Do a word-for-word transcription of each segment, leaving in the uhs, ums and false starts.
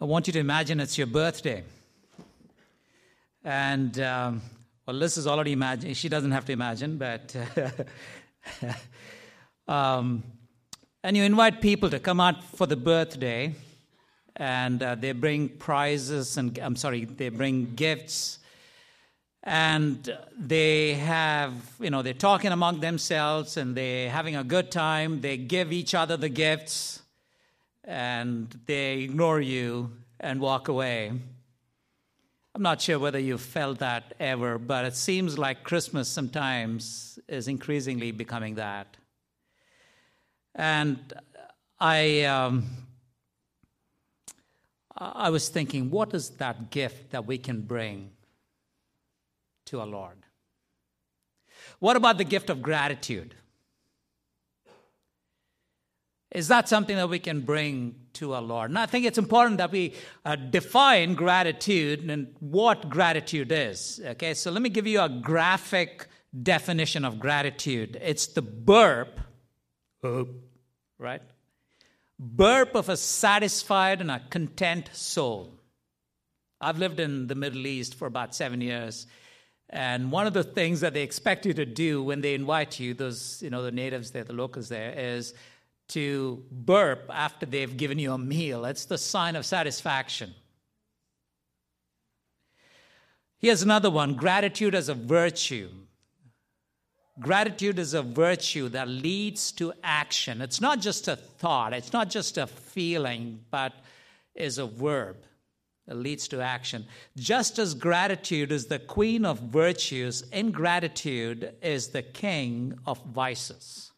I want you to imagine it's your birthday. And, um, well, Liz is already imagining. She doesn't have to imagine, but... um, and you invite people to come out for the birthday, and uh, they bring prizes, and I'm sorry, they bring gifts, and they have, you know, they're talking among themselves, and they're having a good time. They give each other the gifts, and they ignore you and walk away. I'm not sure whether you felt that ever, but it seems like Christmas sometimes is increasingly becoming that. And I um, I was thinking, what is that gift that we can bring to our Lord? What about the gift of gratitude? Is that something that we can bring to our Lord? And I think it's important that we uh, define gratitude and what gratitude is. Okay, so let me give you a graphic definition of gratitude. It's the burp. burp. Right? Burp of a satisfied and a content soul. I've lived in the Middle East for about seven years, and one of the things that they expect you to do when they invite you, those, you know, the natives there, the locals there, is to burp after they've given you a meal. It's the sign of satisfaction. Here's another one, gratitude as a virtue. Gratitude is a virtue that leads to action. It's not just a thought. It's not just a feeling, but is a verb. It leads to action. Just as gratitude is the queen of virtues, ingratitude is the king of vices.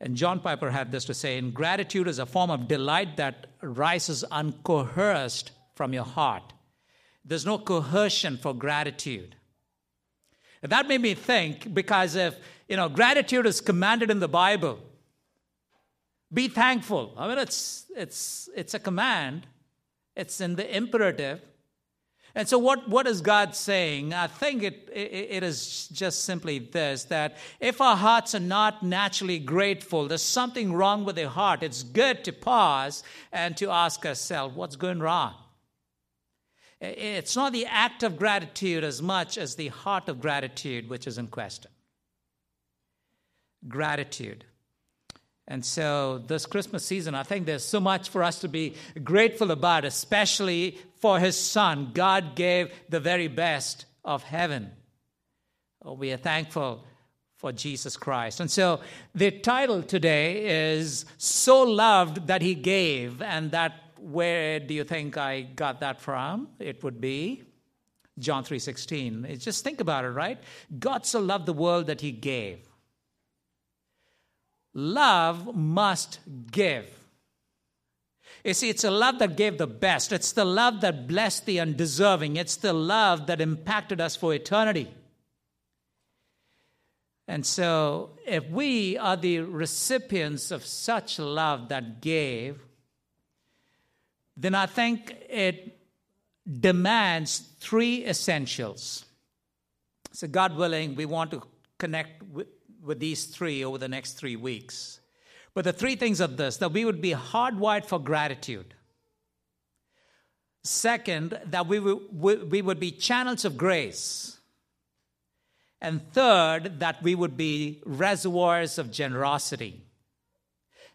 And John Piper had this to say, ingratitude is a form of delight that rises uncoerced from your heart. There's no coercion for gratitude. That made me think, because if, you know, gratitude is commanded in the Bible, be thankful. I mean, it's it's it's a command. It's in the imperative. And so what, what is God saying? I think it, it it is just simply this, that if our hearts are not naturally grateful, there's something wrong with the heart. It's good to pause and to ask ourselves, what's going wrong? It's not the act of gratitude as much as the heart of gratitude which is in question. Gratitude. And so this Christmas season, I think there's so much for us to be grateful about, especially for his son. God gave the very best of heaven. Oh, we are thankful for Jesus Christ. And so the title today is So Loved That He Gave, and that where do you think I got that from? It would be John three sixteen. Just think about it, right? God so loved the world that he gave. Love must give. You see, it's a love that gave the best. It's the love that blessed the undeserving. It's the love that impacted us for eternity. And so if we are the recipients of such love that gave, then I think it demands three essentials. So God willing, we want to connect with, with these three over the next three weeks. But the three things are this, that we would be hardwired for gratitude. Second, that we, will, we, we would be channels of grace. And third, that we would be reservoirs of generosity.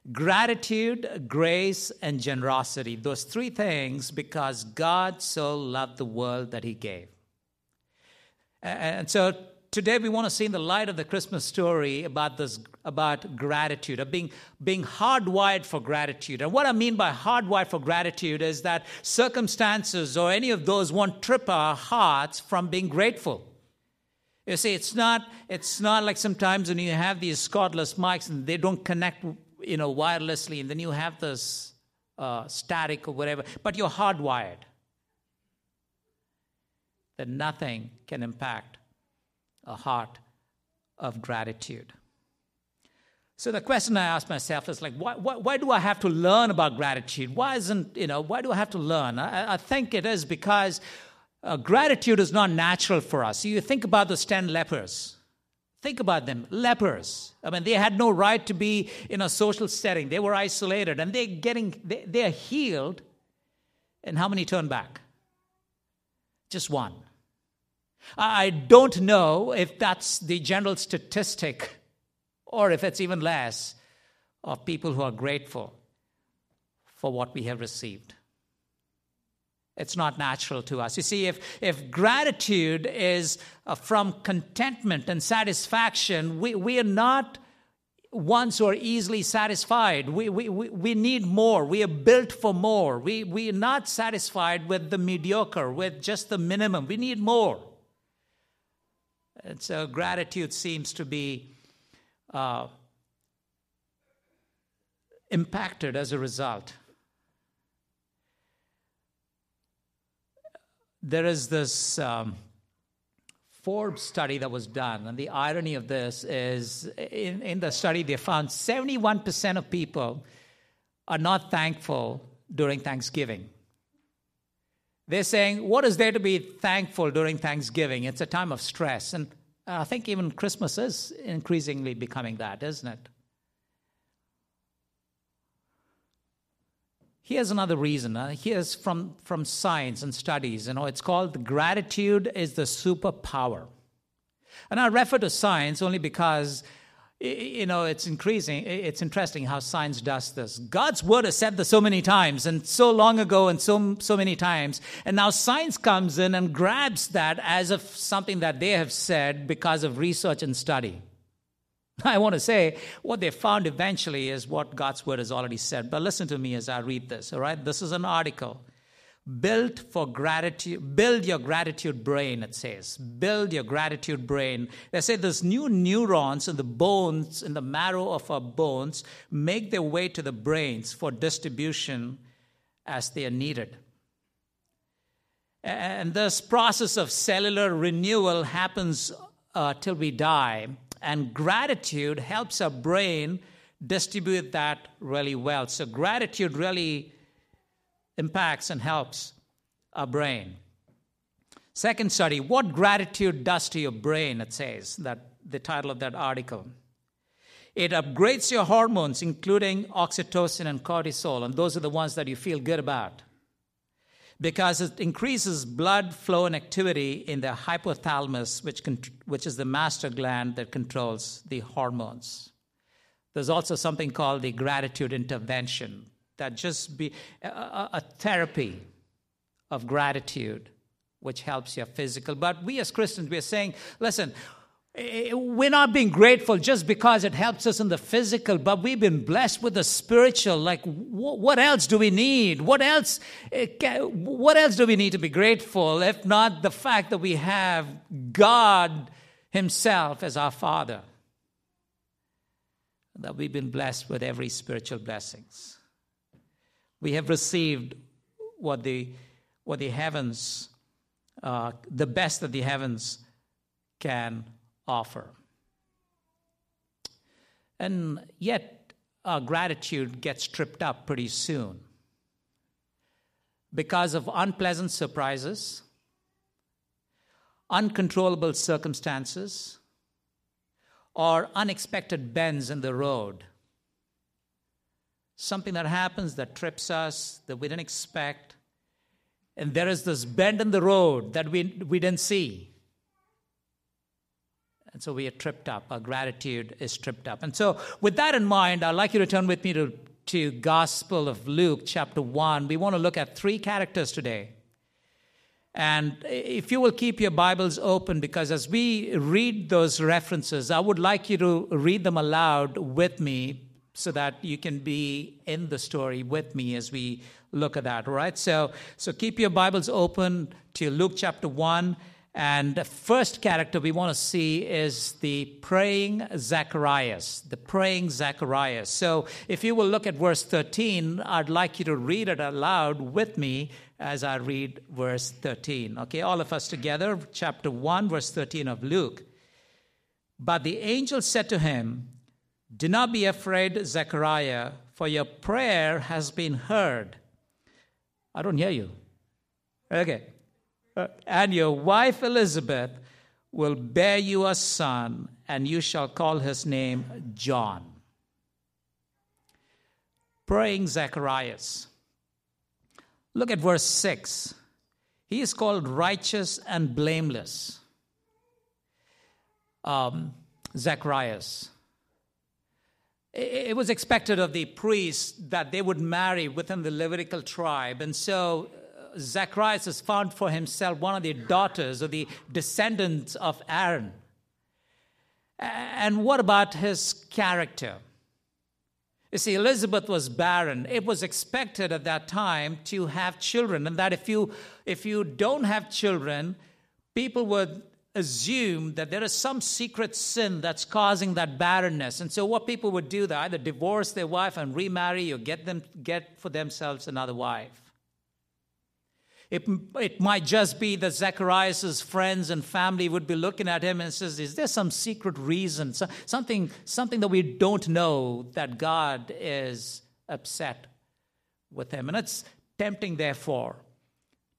Gratitude, grace, and generosity. Those three things, because God so loved the world that he gave. And so today we want to see in the light of the Christmas story about this, about gratitude, of being, being hardwired for gratitude. And what I mean by hardwired for gratitude is that circumstances or any of those won't trip our hearts from being grateful. You see, it's not, it's not like sometimes when you have these cordless mics and they don't connect, you know, wirelessly, and then you have this uh, static or whatever, but you're hardwired. That nothing can impact a heart of gratitude. So the question I ask myself is like, why, why, why do I have to learn about gratitude? Why isn't, you know, why do I have to learn? I, I think it is because uh, gratitude is not natural for us. You think about those ten lepers. Think about them, lepers. I mean, they had no right to be in a social setting. They were isolated, and they're getting, they, they're healed. And how many turn back? Just one. I don't know if that's the general statistic or if it's even less of people who are grateful for what we have received. It's not natural to us. You see, if, if gratitude is from contentment and satisfaction, we, we are not ones who are easily satisfied. We, we, we, we need more. We are built for more. We, we are not satisfied with the mediocre, with just the minimum. We need more. And so gratitude seems to be uh, impacted as a result. There is this um, Forbes study that was done, and the irony of this is in, in the study they found seventy-one percent of people are not thankful during Thanksgiving. They're saying, what is there to be thankful during Thanksgiving? It's a time of stress, and I think even Christmas is increasingly becoming that, isn't it? Here's another reason. Uh, here's from, from science and studies. You know, it's called gratitude is the superpower. And I refer to science only because, you know, it's increasing. It's interesting how science does this. God's word is said this so many times and so long ago and so, so many times. And now science comes in and grabs that as if something that they have said because of research and study. I want to say what they found eventually is what God's word has already said. But listen to me as I read this, all right? This is an article. Built for gratitude, build your gratitude brain, it says. Build your gratitude brain. They say there's new neurons in the bones, in the marrow of our bones, make their way to the brains for distribution as they are needed. And this process of cellular renewal happens uh, till we die. And gratitude helps our brain distribute that really well. So gratitude really impacts and helps our brain. Second study, what gratitude does to your brain, it says, that the title of that article. It upgrades your hormones, including oxytocin and cortisol, and those are the ones that you feel good about, because it increases blood flow and activity in the hypothalamus, which con- which is the master gland that controls the hormones. There's also something called the gratitude intervention, that just be a, a, a therapy of gratitude, which helps your physical. But we as Christians, we're saying, listen, we're not being grateful just because it helps us in the physical, but we've been blessed with the spiritual. Like, wh- what else do we need? What else uh, can, What else do we need to be grateful, if not the fact that we have God himself as our Father, that we've been blessed with every spiritual blessings. We have received what the, what the heavens, uh, the best that the heavens can offer. And yet our gratitude gets stripped up pretty soon because of unpleasant surprises, uncontrollable circumstances, or unexpected bends in the road. Something that happens that trips us, that we didn't expect, and there is this bend in the road that we we didn't see. And so we are tripped up. Our gratitude is tripped up. And so with that in mind, I'd like you to turn with me to, to Gospel of Luke, chapter one. We want to look at three characters today. And if you will keep your Bibles open, because as we read those references, I would like you to read them aloud with me so that you can be in the story with me as we look at that, all right? So, so keep your Bibles open to Luke chapter one. And the first character we want to see is the praying Zacharias, the praying Zacharias. So if you will look at verse thirteen, I'd like you to read it aloud with me as I read verse thirteen. Okay, all of us together, chapter one, verse thirteen of Luke. But the angel said to him, "Do not be afraid, Zechariah, for your prayer has been heard." I don't hear you. Okay. "And your wife Elizabeth will bear you a son, and you shall call his name John." Praying Zacharias. Look at verse six. He is called righteous and blameless. Um, Zacharias. It was expected of the priests that they would marry within the Levitical tribe. And so Zacharias has found for himself one of the daughters or the descendants of Aaron. And what about his character? You see, Elizabeth was barren. It was expected at that time to have children, and that if you if you don't have children, people would assume that there is some secret sin that's causing that barrenness. And so what people would do, they either divorce their wife and remarry or get them get for themselves another wife. It, it might just be that Zacharias' friends and family would be looking at him and says, is there some secret reason, so, something, something that we don't know, that God is upset with him? And it's tempting, therefore,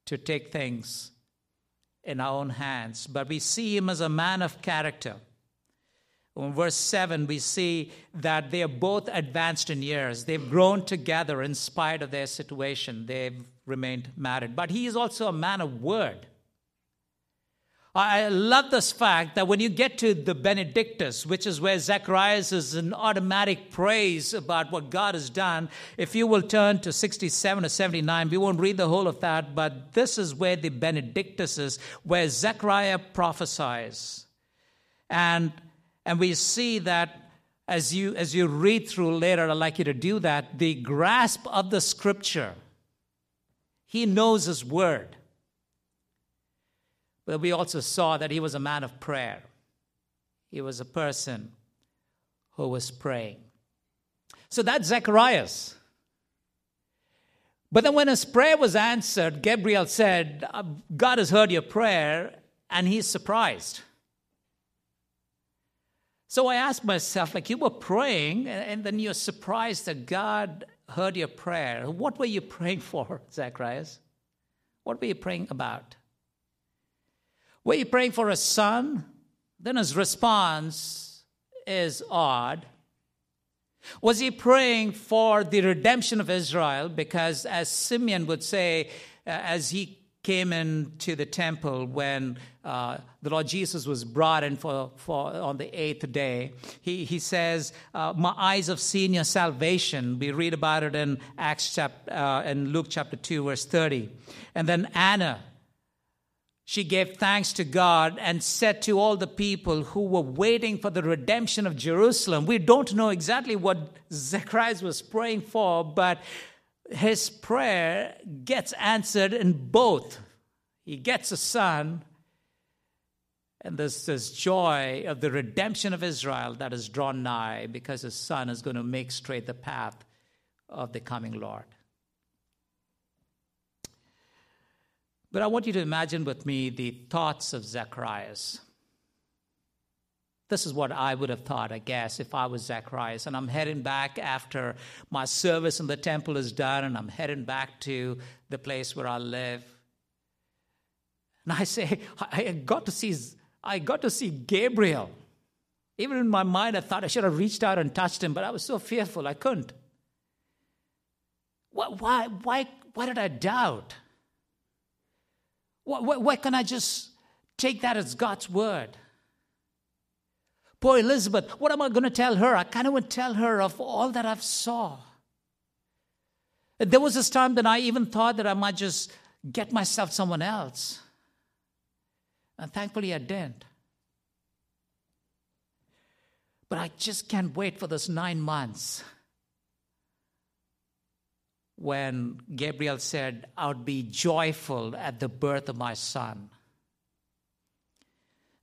to take things in our own hands. But we see him as a man of character. In verse seven, we see that they are both advanced in years. They've grown together in spite of their situation. They've remained married. But he is also a man of word. I love this fact that when you get to the Benedictus, which is where Zacharias is in automatic praise about what God has done, if you will turn to sixty-seven or seventy-nine, we won't read the whole of that, but this is where the Benedictus is, where Zechariah prophesies. And And we see that as you as you read through later, I'd like you to do that, the grasp of the scripture. He knows his word. But we also saw that he was a man of prayer. He was a person who was praying. So that's Zacharias. But then when his prayer was answered, Gabriel said, "God has heard your prayer," and he's surprised. So I asked myself, like, you were praying, and then you're surprised that God heard your prayer. What were you praying for, Zacharias? What were you praying about? Were you praying for a son? Then his response is odd. Was he praying for the redemption of Israel? Because as Simeon would say, uh, as he came into the temple when uh, the Lord Jesus was brought in for, for on the eighth day. He he says, uh, "My eyes have seen your salvation." We read about it in Acts chapter uh, in Luke chapter two, verse thirty. And then Anna, she gave thanks to God and said to all the people who were waiting for the redemption of Jerusalem. We don't know exactly what Zacharias was praying for, but his prayer gets answered in both. He gets a son, and there's this joy of the redemption of Israel that is drawn nigh because his son is going to make straight the path of the coming Lord. But I want you to imagine with me the thoughts of Zacharias. This is what I would have thought, I guess, if I was Zacharias. And I'm heading back after my service in the temple is done, and I'm heading back to the place where I live. And I say, I got to see, I got to see Gabriel. Even in my mind, I thought I should have reached out and touched him, but I was so fearful, I couldn't. Why, why, why, why did I doubt? Why, why, why can't I just take that as God's word? Poor Elizabeth, what am I going to tell her? I can't even tell her of all that I've saw. There was this time that I even thought that I might just get myself someone else. And thankfully I didn't. But I just can't wait for those nine months when Gabriel said, "I would be joyful at the birth of my son."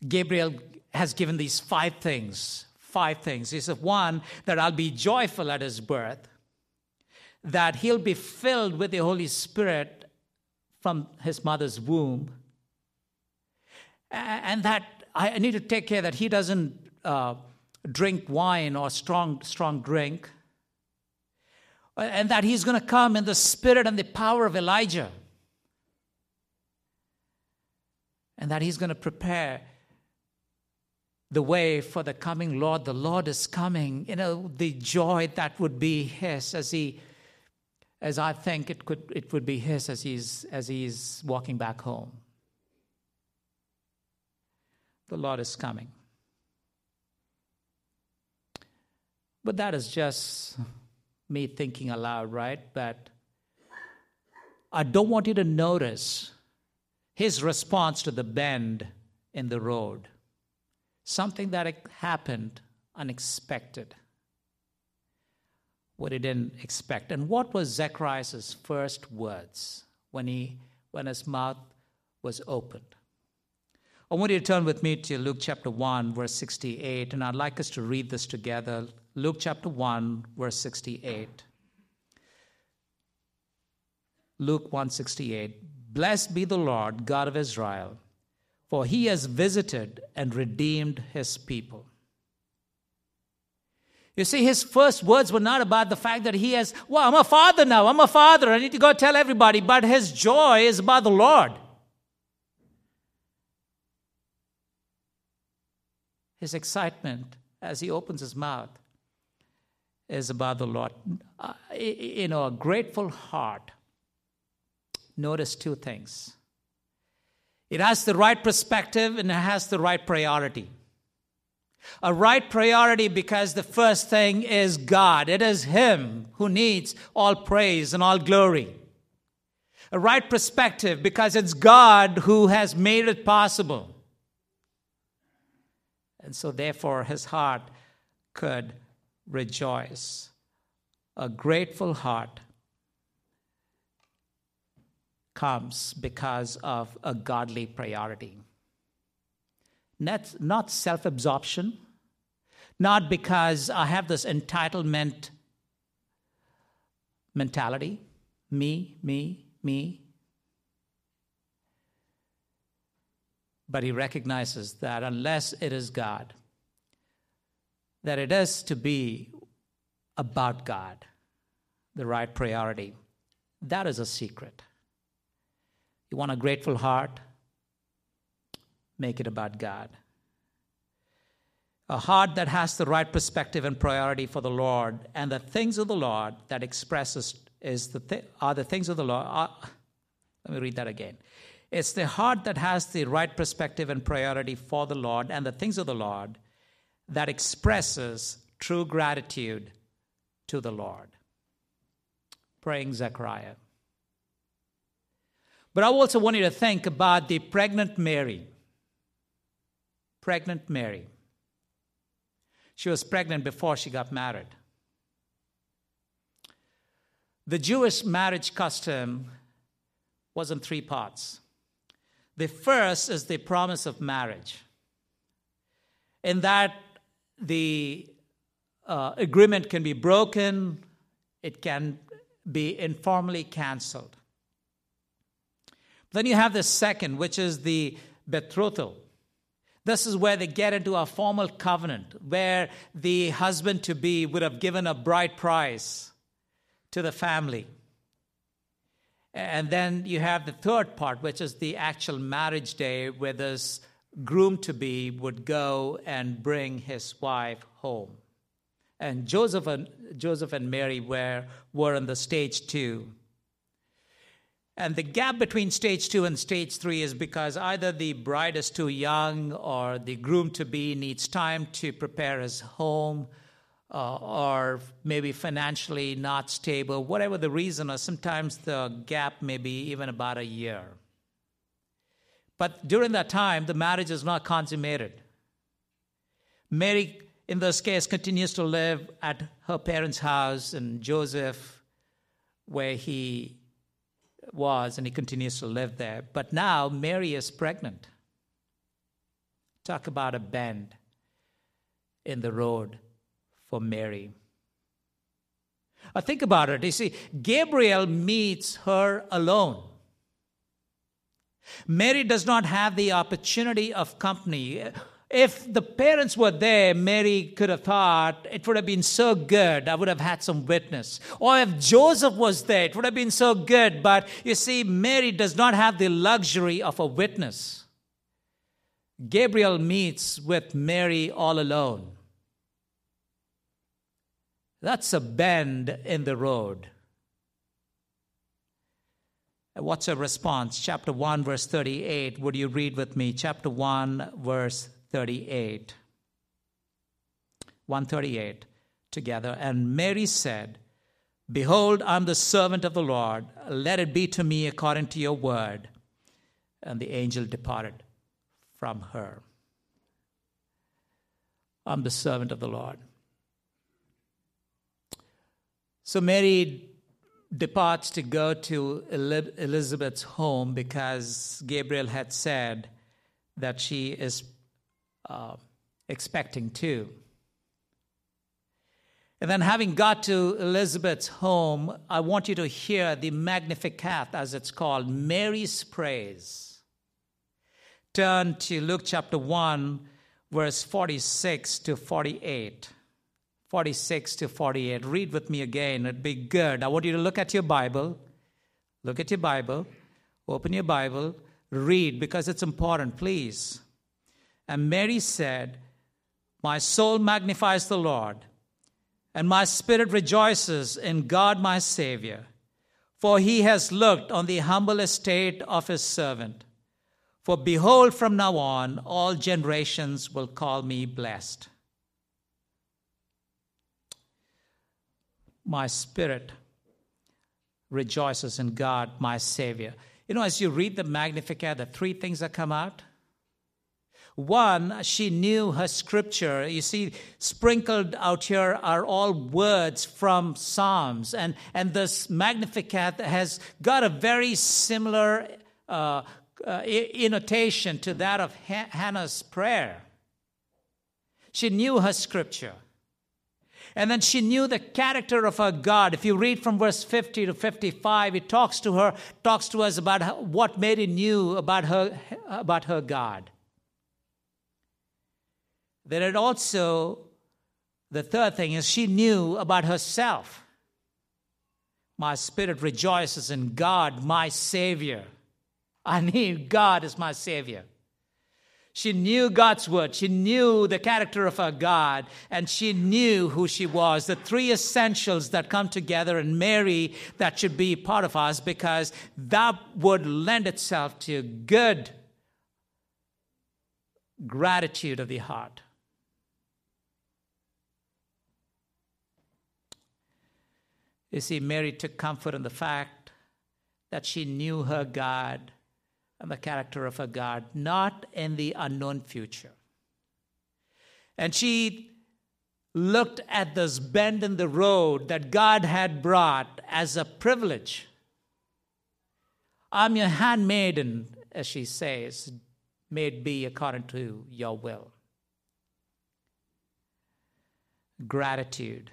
Gabriel has given these five things, five things. He said, one, that I'll be joyful at his birth, that he'll be filled with the Holy Spirit from his mother's womb, and that I need to take care that he doesn't uh, drink wine or strong, strong drink, and that he's going to come in the spirit and the power of Elijah, and that he's going to prepare the way for the coming Lord. The Lord is coming. You know, the joy that would be his as he, as I think it could, it would be his as he's, as he's walking back home. The Lord is coming. But that is just me thinking aloud, right? But I don't want you to notice his response to the bend in the road. Something that happened unexpected. What he didn't expect. And what was Zacharias' first words when he when his mouth was opened? I want you to turn with me to Luke chapter one, verse sixty-eight, and I'd like us to read this together. Luke chapter one, verse sixty-eight. Luke one sixty-eight. Blessed be the Lord God of Israel, for he has visited and redeemed his people. You see, his first words were not about the fact that he has, well, I'm a father now, I'm a father, I need to go tell everybody, but his joy is about the Lord. His excitement as he opens his mouth is about the Lord. You know, a grateful heart. Notice two things. It has the right perspective and it has the right priority. A right priority because the first thing is God. It is him who needs all praise and all glory. A right perspective because it's God who has made it possible. And so therefore his heart could rejoice. A grateful heart comes because of a godly priority. Not, not self-absorption, not because I have this entitlement mentality, me, me, me. But he recognizes that unless it is God, that it is to be about God, the right priority. That is a secret. You want a grateful heart? Make it about God. A heart that has the right perspective and priority for the Lord, and the things of the Lord that expresses is the th- are the things of the Lord. Are, let me read that again. It's the heart that has the right perspective and priority for the Lord and the things of the Lord that expresses true gratitude to the Lord. Praying Zechariah. But I also want you to think about the pregnant Mary. Pregnant Mary. She was pregnant before she got married. The Jewish marriage custom was in three parts. The first is the promise of marriage. In that the uh, agreement can be broken, it can be informally canceled. Then you have the second, which is the betrothal. This is where they get into a formal covenant, where the husband-to-be would have given a bride price to the family. And then you have the third part, which is the actual marriage day, where this groom-to-be would go and bring his wife home. And Joseph and, Joseph and Mary were, were on the stage two. And the gap between stage two and stage three is because either the bride is too young or the groom-to-be needs time to prepare his home uh, or maybe financially not stable, whatever the reason, or sometimes the gap may be even about a year. But during that time, the marriage is not consummated. Mary, in this case, continues to live at her parents' house, and Joseph, where he was, and he continues to live there. But now Mary is pregnant. Talk about a bend in the road for Mary. I think about it. You see, Gabriel meets her alone. Mary does not have the opportunity of company. If the parents were there, Mary could have thought, it would have been so good, I would have had some witness. Or if Joseph was there, it would have been so good. But you see, Mary does not have the luxury of a witness. Gabriel meets with Mary all alone. That's a bend in the road. What's her response? Chapter one, verse thirty-eight. Would you read with me? Chapter one, verse thirty-eight. one thirty-eight together. And Mary said, "Behold, I'm the servant of the Lord. Let it be to me according to your word." And the angel departed from her. I'm the servant of the Lord. So Mary departs to go to Elizabeth's home because Gabriel had said that she is uh, expecting too. And then having got to Elizabeth's home, I want you to hear the Magnificat, as it's called, Mary's praise. Turn to Luke chapter one, verse forty-six to forty-eight. forty-six to forty-eight. Read with me again. It'd be good. I want you to look at your Bible. Look at your Bible. Open your Bible. Read, because it's important, please. And Mary said, "My soul magnifies the Lord, and my spirit rejoices in God my Savior, for he has looked on the humble estate of his servant. For behold, from now on, all generations will call me blessed." My spirit rejoices in God my Savior. You know, as you read the Magnificat, the three things that come out. One, she knew her scripture. You see, sprinkled out here are all words from Psalms. And, and this Magnificat has got a very similar uh, uh, annotation to that of Han- Hannah's prayer. She knew her scripture. And then she knew the character of her God. If you read from verse fifty to fifty-five, it talks to her, talks to us about what Mary knew about her, about her God. Then it also, the third thing is she knew about herself. My spirit rejoices in God, my Savior. I need God as my Savior. She knew God's word. She knew the character of her God, and she knew who she was. The three essentials that come together in Mary that should be part of us, because that would lend itself to good gratitude of the heart. You see, Mary took comfort in the fact that she knew her God and the character of her God, not in the unknown future. And she looked at this bend in the road that God had brought as a privilege. "I'm your handmaiden," as she says, "may it be according to your will." Gratitude.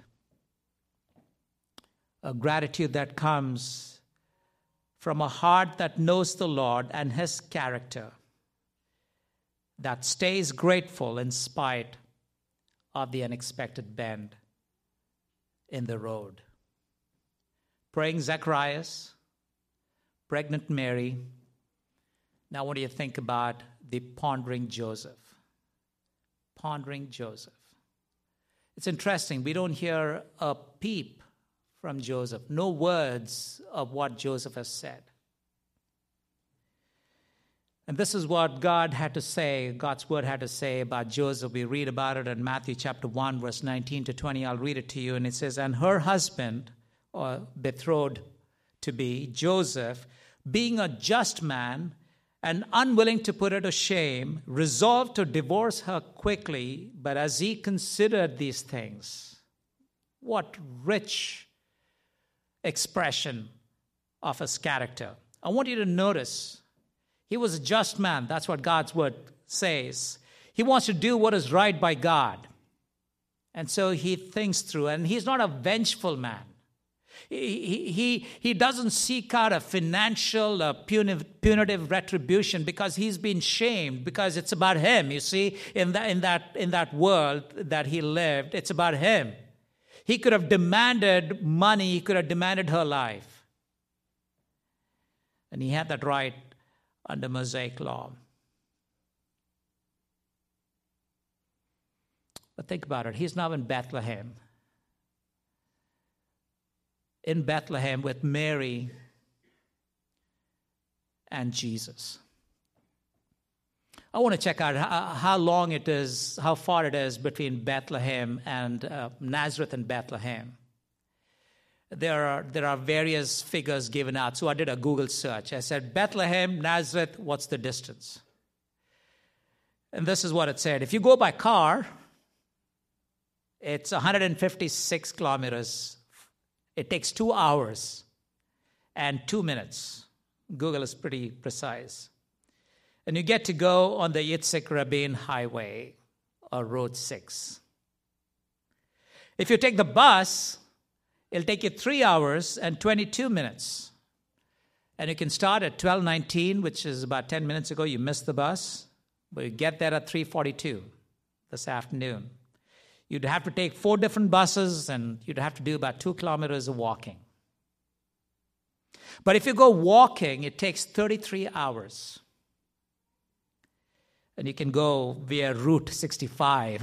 A gratitude that comes from a heart that knows the Lord and his character, that stays grateful in spite of the unexpected bend in the road. Praying Zacharias, pregnant Mary. Now what do you think about the pondering Joseph? Pondering Joseph. It's interesting. We don't hear a peep from Joseph. No words of what Joseph has said. And this is what God had to say, God's word had to say about Joseph. We read about it in Matthew chapter one, verse nineteen to twenty. I'll read it to you. And it says, "And her husband, or betrothed to be, Joseph, being a just man and unwilling to put her to shame, resolved to divorce her quickly. But as he considered these things," what rich expression of his character. I want you to notice, he was a just man. That's what God's word says. He wants to do what is right by God. And so he thinks through, and he's not a vengeful man. He, he, he doesn't seek out a financial, a punitive, punitive retribution, because he's been shamed, because it's about him, you see, in that, in that, in that world that he lived. It's about him. He could have demanded money. He could have demanded her life. And he had that right under Mosaic law. But think about it. He's now in Bethlehem. In Bethlehem with Mary and Jesus. I want to check out how long it is, how far it is between Bethlehem and uh, Nazareth and Bethlehem. There are there are various figures given out. So I did a Google search. I said, Bethlehem, Nazareth, what's the distance? And this is what it said. If you go by car, it's one hundred fifty-six kilometers. It takes two hours and two minutes. Google is pretty precise. And you get to go on the Yitzhak Rabin Highway, or Road six. If you take the bus, it'll take you three hours and twenty-two minutes. And you can start at twelve nineteen, which is about ten minutes ago. You missed the bus, but you get there at three forty-two this afternoon. You'd have to take four different buses, and you'd have to do about two kilometers of walking. But if you go walking, it takes thirty-three hours. And you can go via Route sixty-five.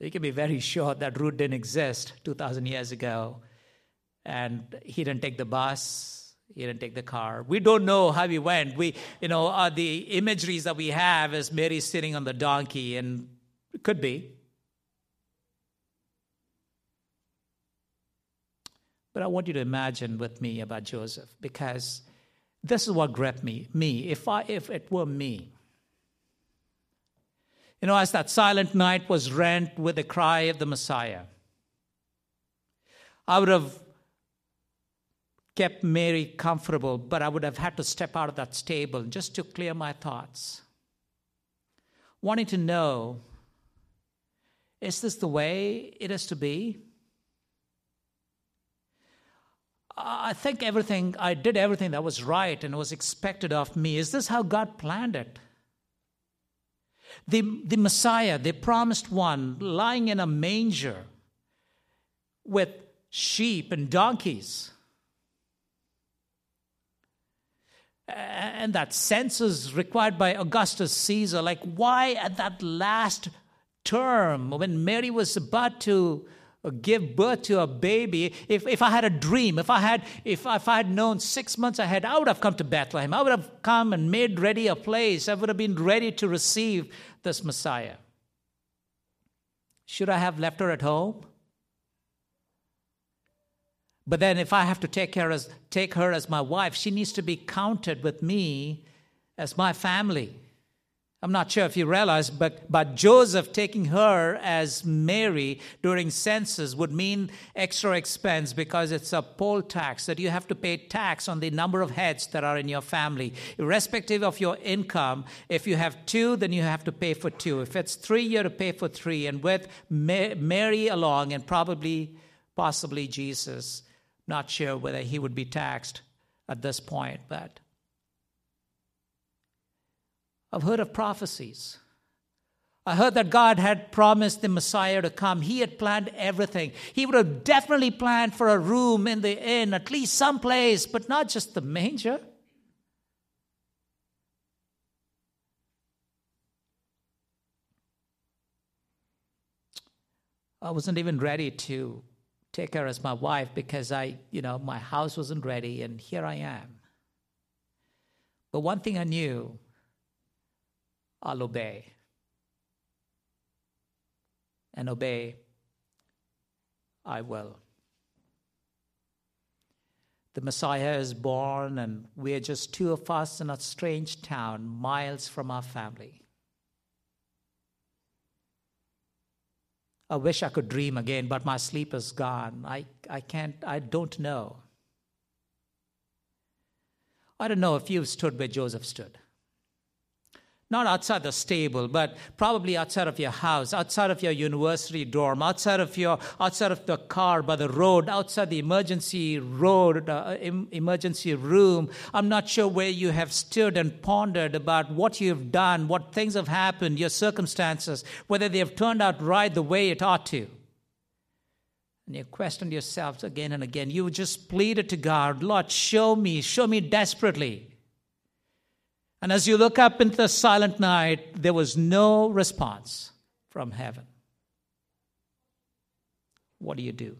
You can be very sure that route didn't exist two thousand years ago. And he didn't take the bus. He didn't take the car. We don't know how he went. We, you know, uh, the imageries that we have is Mary sitting on the donkey, and it could be. But I want you to imagine with me about Joseph, because this is what gripped me. Me, if I, if it were me. You know, as that silent night was rent with the cry of the Messiah, I would have kept Mary comfortable, but I would have had to step out of that stable just to clear my thoughts. Wanting to know, is this the way it is to be? I think everything, I did everything that was right and was expected of me. Is this how God planned it? The, the Messiah, the promised one, lying in a manger with sheep and donkeys. And that census required by Augustus Caesar, like why at that last term when Mary was about to give birth to a baby, if, if I had a dream, if I had if I, if I had known six months ahead, I would have come to Bethlehem. I would have come and made ready a place. I would have been ready to receive this Messiah. Should I have left her at home? But then if I have to take her as, take her as my wife, she needs to be counted with me as my family. I'm not sure if you realize, but, but Joseph taking her as Mary during census would mean extra expense because it's a poll tax that you have to pay tax on the number of heads that are in your family. Irrespective of your income, if you have two, then you have to pay for two. If it's three, you have to pay for three. And with Mary along and probably, possibly Jesus, not sure whether he would be taxed at this point, but I've heard of prophecies. I heard that God had promised the Messiah to come. He had planned everything. He would have definitely planned for a room in the inn, at least someplace, but not just the manger. I wasn't even ready to take her as my wife because I, you know, my house wasn't ready, and here I am. But one thing I knew, I'll obey and obey I will. The Messiah is born, and we are just two of us in a strange town, miles from our family. I wish I could dream again, but my sleep is gone. I, I can't, I don't know. I don't know if you've stood where Joseph stood. Not outside the stable, but probably outside of your house, outside of your university dorm, outside of your outside of the car by the road, outside the emergency road, uh, em- emergency room. I'm not sure where you have stood and pondered about what you've done, what things have happened, your circumstances, whether they have turned out right the way it ought to. And you questioned yourselves again and again. You just pleaded to God, Lord, show me, show me desperately. And as you look up into the silent night, there was no response from heaven. What do you do?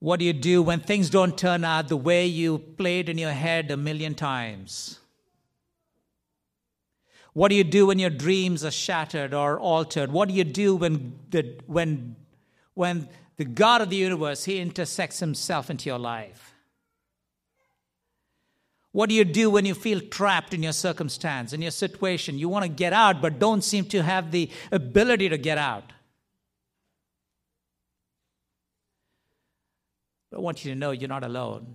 What do you do when things don't turn out the way you played in your head a million times? What do you do when your dreams are shattered or altered? What do you do when the, when, when the God of the universe, he intersects himself into your life? What do you do when you feel trapped in your circumstance, in your situation? You want to get out, but don't seem to have the ability to get out. I want you to know you're not alone.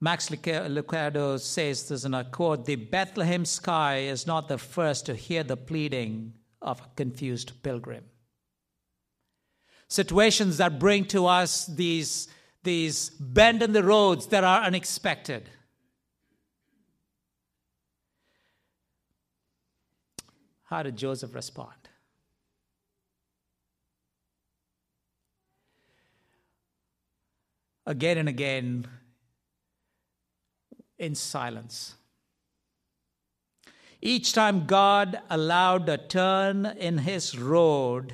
Max Lucado says this, and I quote, "The Bethlehem sky is not the first to hear the pleading of a confused pilgrim." Situations that bring to us these, these bend in the roads that are unexpected. How did Joseph respond? Again and again, in silence. Each time God allowed a turn in his road,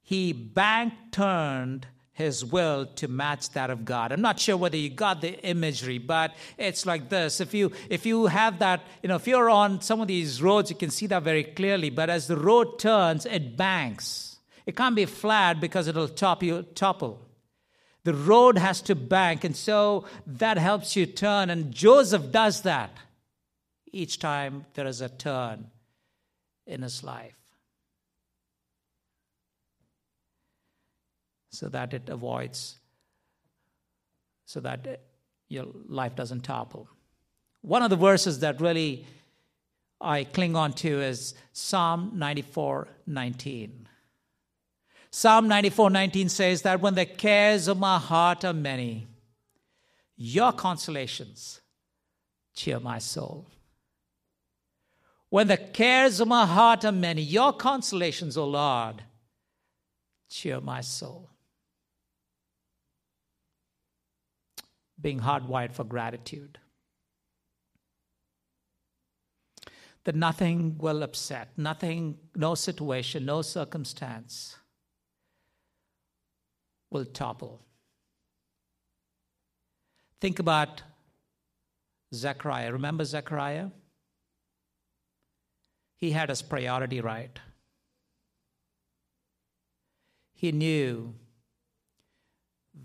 he bank turned his will to match that of God. I'm not sure whether you got the imagery, but it's like this. If you if you have that, you know, if you're on some of these roads, you can see that very clearly. But as the road turns, it banks. It can't be flat because it'll top you, topple. The road has to bank, and so that helps you turn. And Joseph does that each time there is a turn in his life, so that it avoids, so that it, your life doesn't topple. One of the verses that really I cling on to is Psalm ninety-four nineteen. Psalm ninety-four nineteen says that when the cares of my heart are many, your consolations cheer my soul. When the cares of my heart are many, your consolations, O Lord, cheer my soul. Being hardwired for gratitude. That nothing will upset, nothing, no situation, no circumstance will topple. Think about Zechariah. Remember Zechariah? He had his priority right. He knew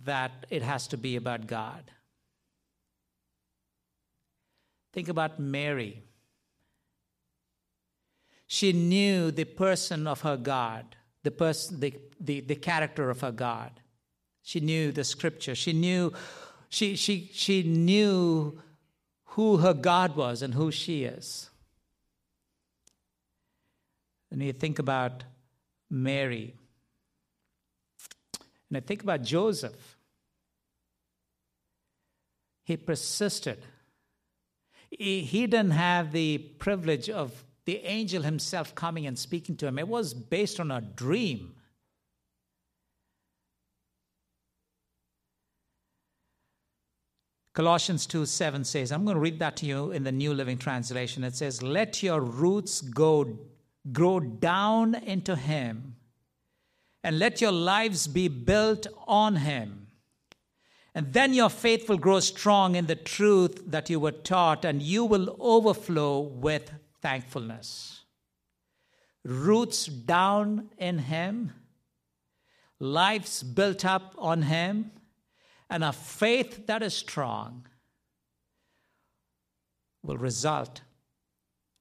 that it has to be about God. Think about Mary. She knew the person of her God, the person, the, the, the character of her God. She knew the scripture. She knew, she, she, she knew who her God was and who she is. And you think about Mary. And I think about Joseph. He persisted. He, he didn't have the privilege of the angel himself coming and speaking to him. It was based on a dream. Colossians two seven says, I'm going to read that to you in the New Living Translation. It says, "Let your roots go, grow down into him, and let your lives be built on him. And then your faith will grow strong in the truth that you were taught, and you will overflow with thankfulness." Roots down in him, lives built up on him, and a faith that is strong will result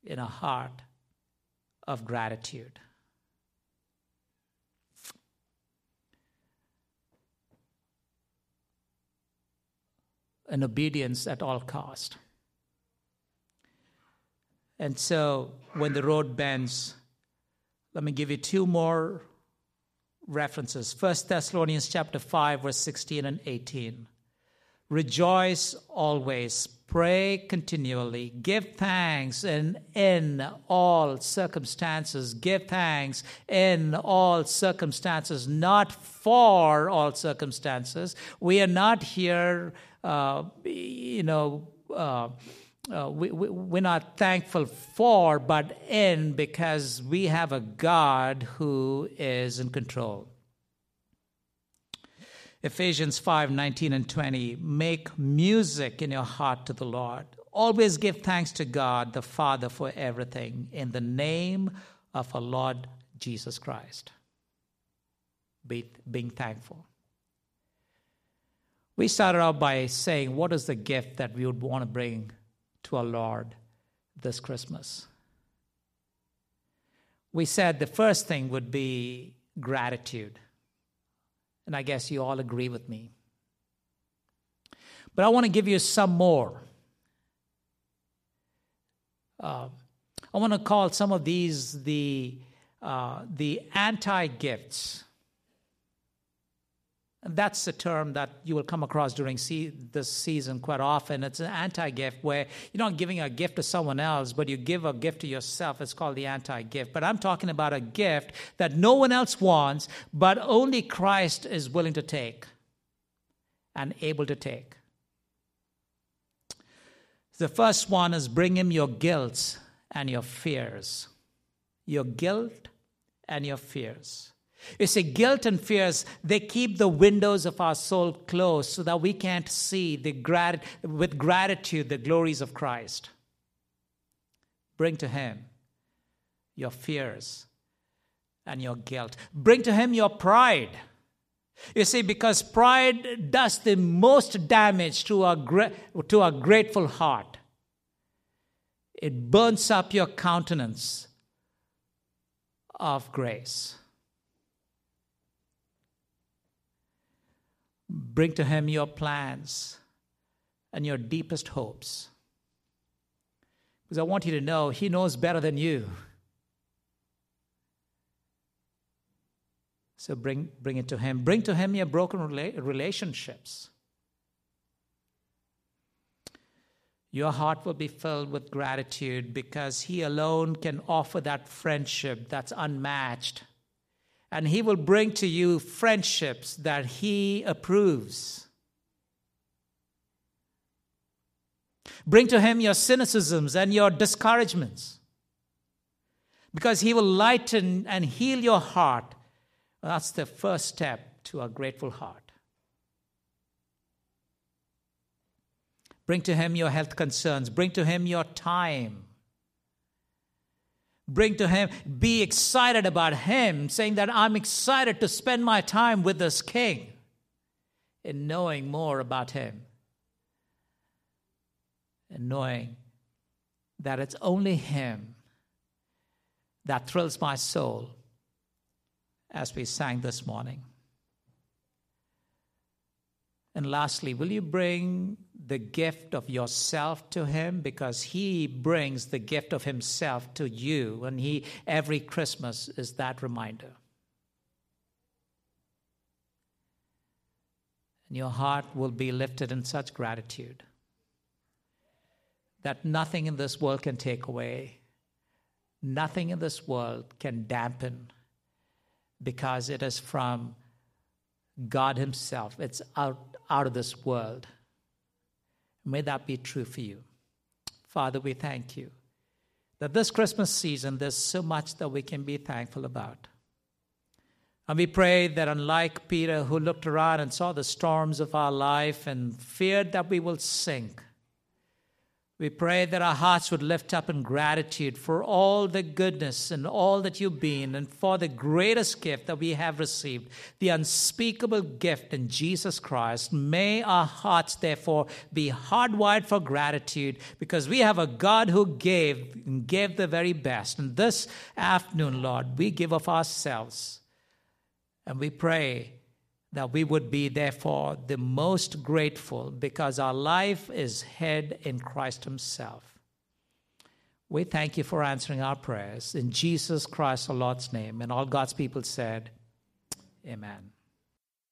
in a heart of gratitude. An obedience at all cost. And so when the road bends, let me give you two more references. First Thessalonians chapter five, verse sixteen and eighteen. Rejoice always, pray continually, give thanks in, in all circumstances. Give thanks in all circumstances, not for all circumstances. We are not here, uh, you know, uh, uh, we, we, we're not thankful for, but in, because we have a God who is in control. Ephesians five nineteen and twenty, make music in your heart to the Lord. Always give thanks to God, the Father, for everything, in the name of our Lord Jesus Christ. Be, being thankful. We started out by saying, what is the gift that we would want to bring to our Lord this Christmas? We said the first thing would be gratitude. And I guess you all agree with me. But I want to give you some more. Uh, I want to call some of these the, uh, the anti-gifts. That's the term that you will come across during see, this season quite often. It's an anti-gift where you're not giving a gift to someone else, but you give a gift to yourself. It's called the anti-gift. But I'm talking about a gift that no one else wants, but only Christ is willing to take and able to take. The first one is bring him your guilt and your fears. Your guilt and your fears. You see, guilt and fears, they keep the windows of our soul closed so that we can't see the grat- with gratitude the glories of Christ. Bring to him your fears and your guilt. Bring to him your pride. You see, because pride does the most damage to our gra- to our grateful heart. It burns up your countenance of grace. Bring to him your plans and your deepest hopes. Because I want you to know, he knows better than you. So bring, bring it to him. Bring to him your broken rela- relationships. Your heart will be filled with gratitude because he alone can offer that friendship that's unmatched. And he will bring to you friendships that he approves. Bring to him your cynicisms and your discouragements, because he will lighten and heal your heart. That's the first step to a grateful heart. Bring to him your health concerns. Bring to him your time. Bring to him, be excited about him, saying that I'm excited to spend my time with this king in knowing more about him and knowing that it's only him that thrills my soul, as we sang this morning. And lastly, will you bring the gift of yourself to him? Because he brings the gift of himself to you, and he, every Christmas, is that reminder. And your heart will be lifted in such gratitude that nothing in this world can take away, nothing in this world can dampen, because it is from God himself. It's out, out of this world. May that be true for you. Father, we thank you that this Christmas season, there's so much that we can be thankful about. And we pray that, unlike Peter, who looked around and saw the storms of our life and feared that we will sink, we pray that our hearts would lift up in gratitude for all the goodness and all that you've been, and for the greatest gift that we have received, the unspeakable gift in Jesus Christ. May our hearts, therefore, be hardwired for gratitude, because we have a God who gave and gave the very best. And this afternoon, Lord, we give of ourselves, and we pray that we would be, therefore, the most grateful, because our life is hid in Christ himself. We thank you for answering our prayers. In Jesus Christ, our Lord's name, and all God's people said, amen.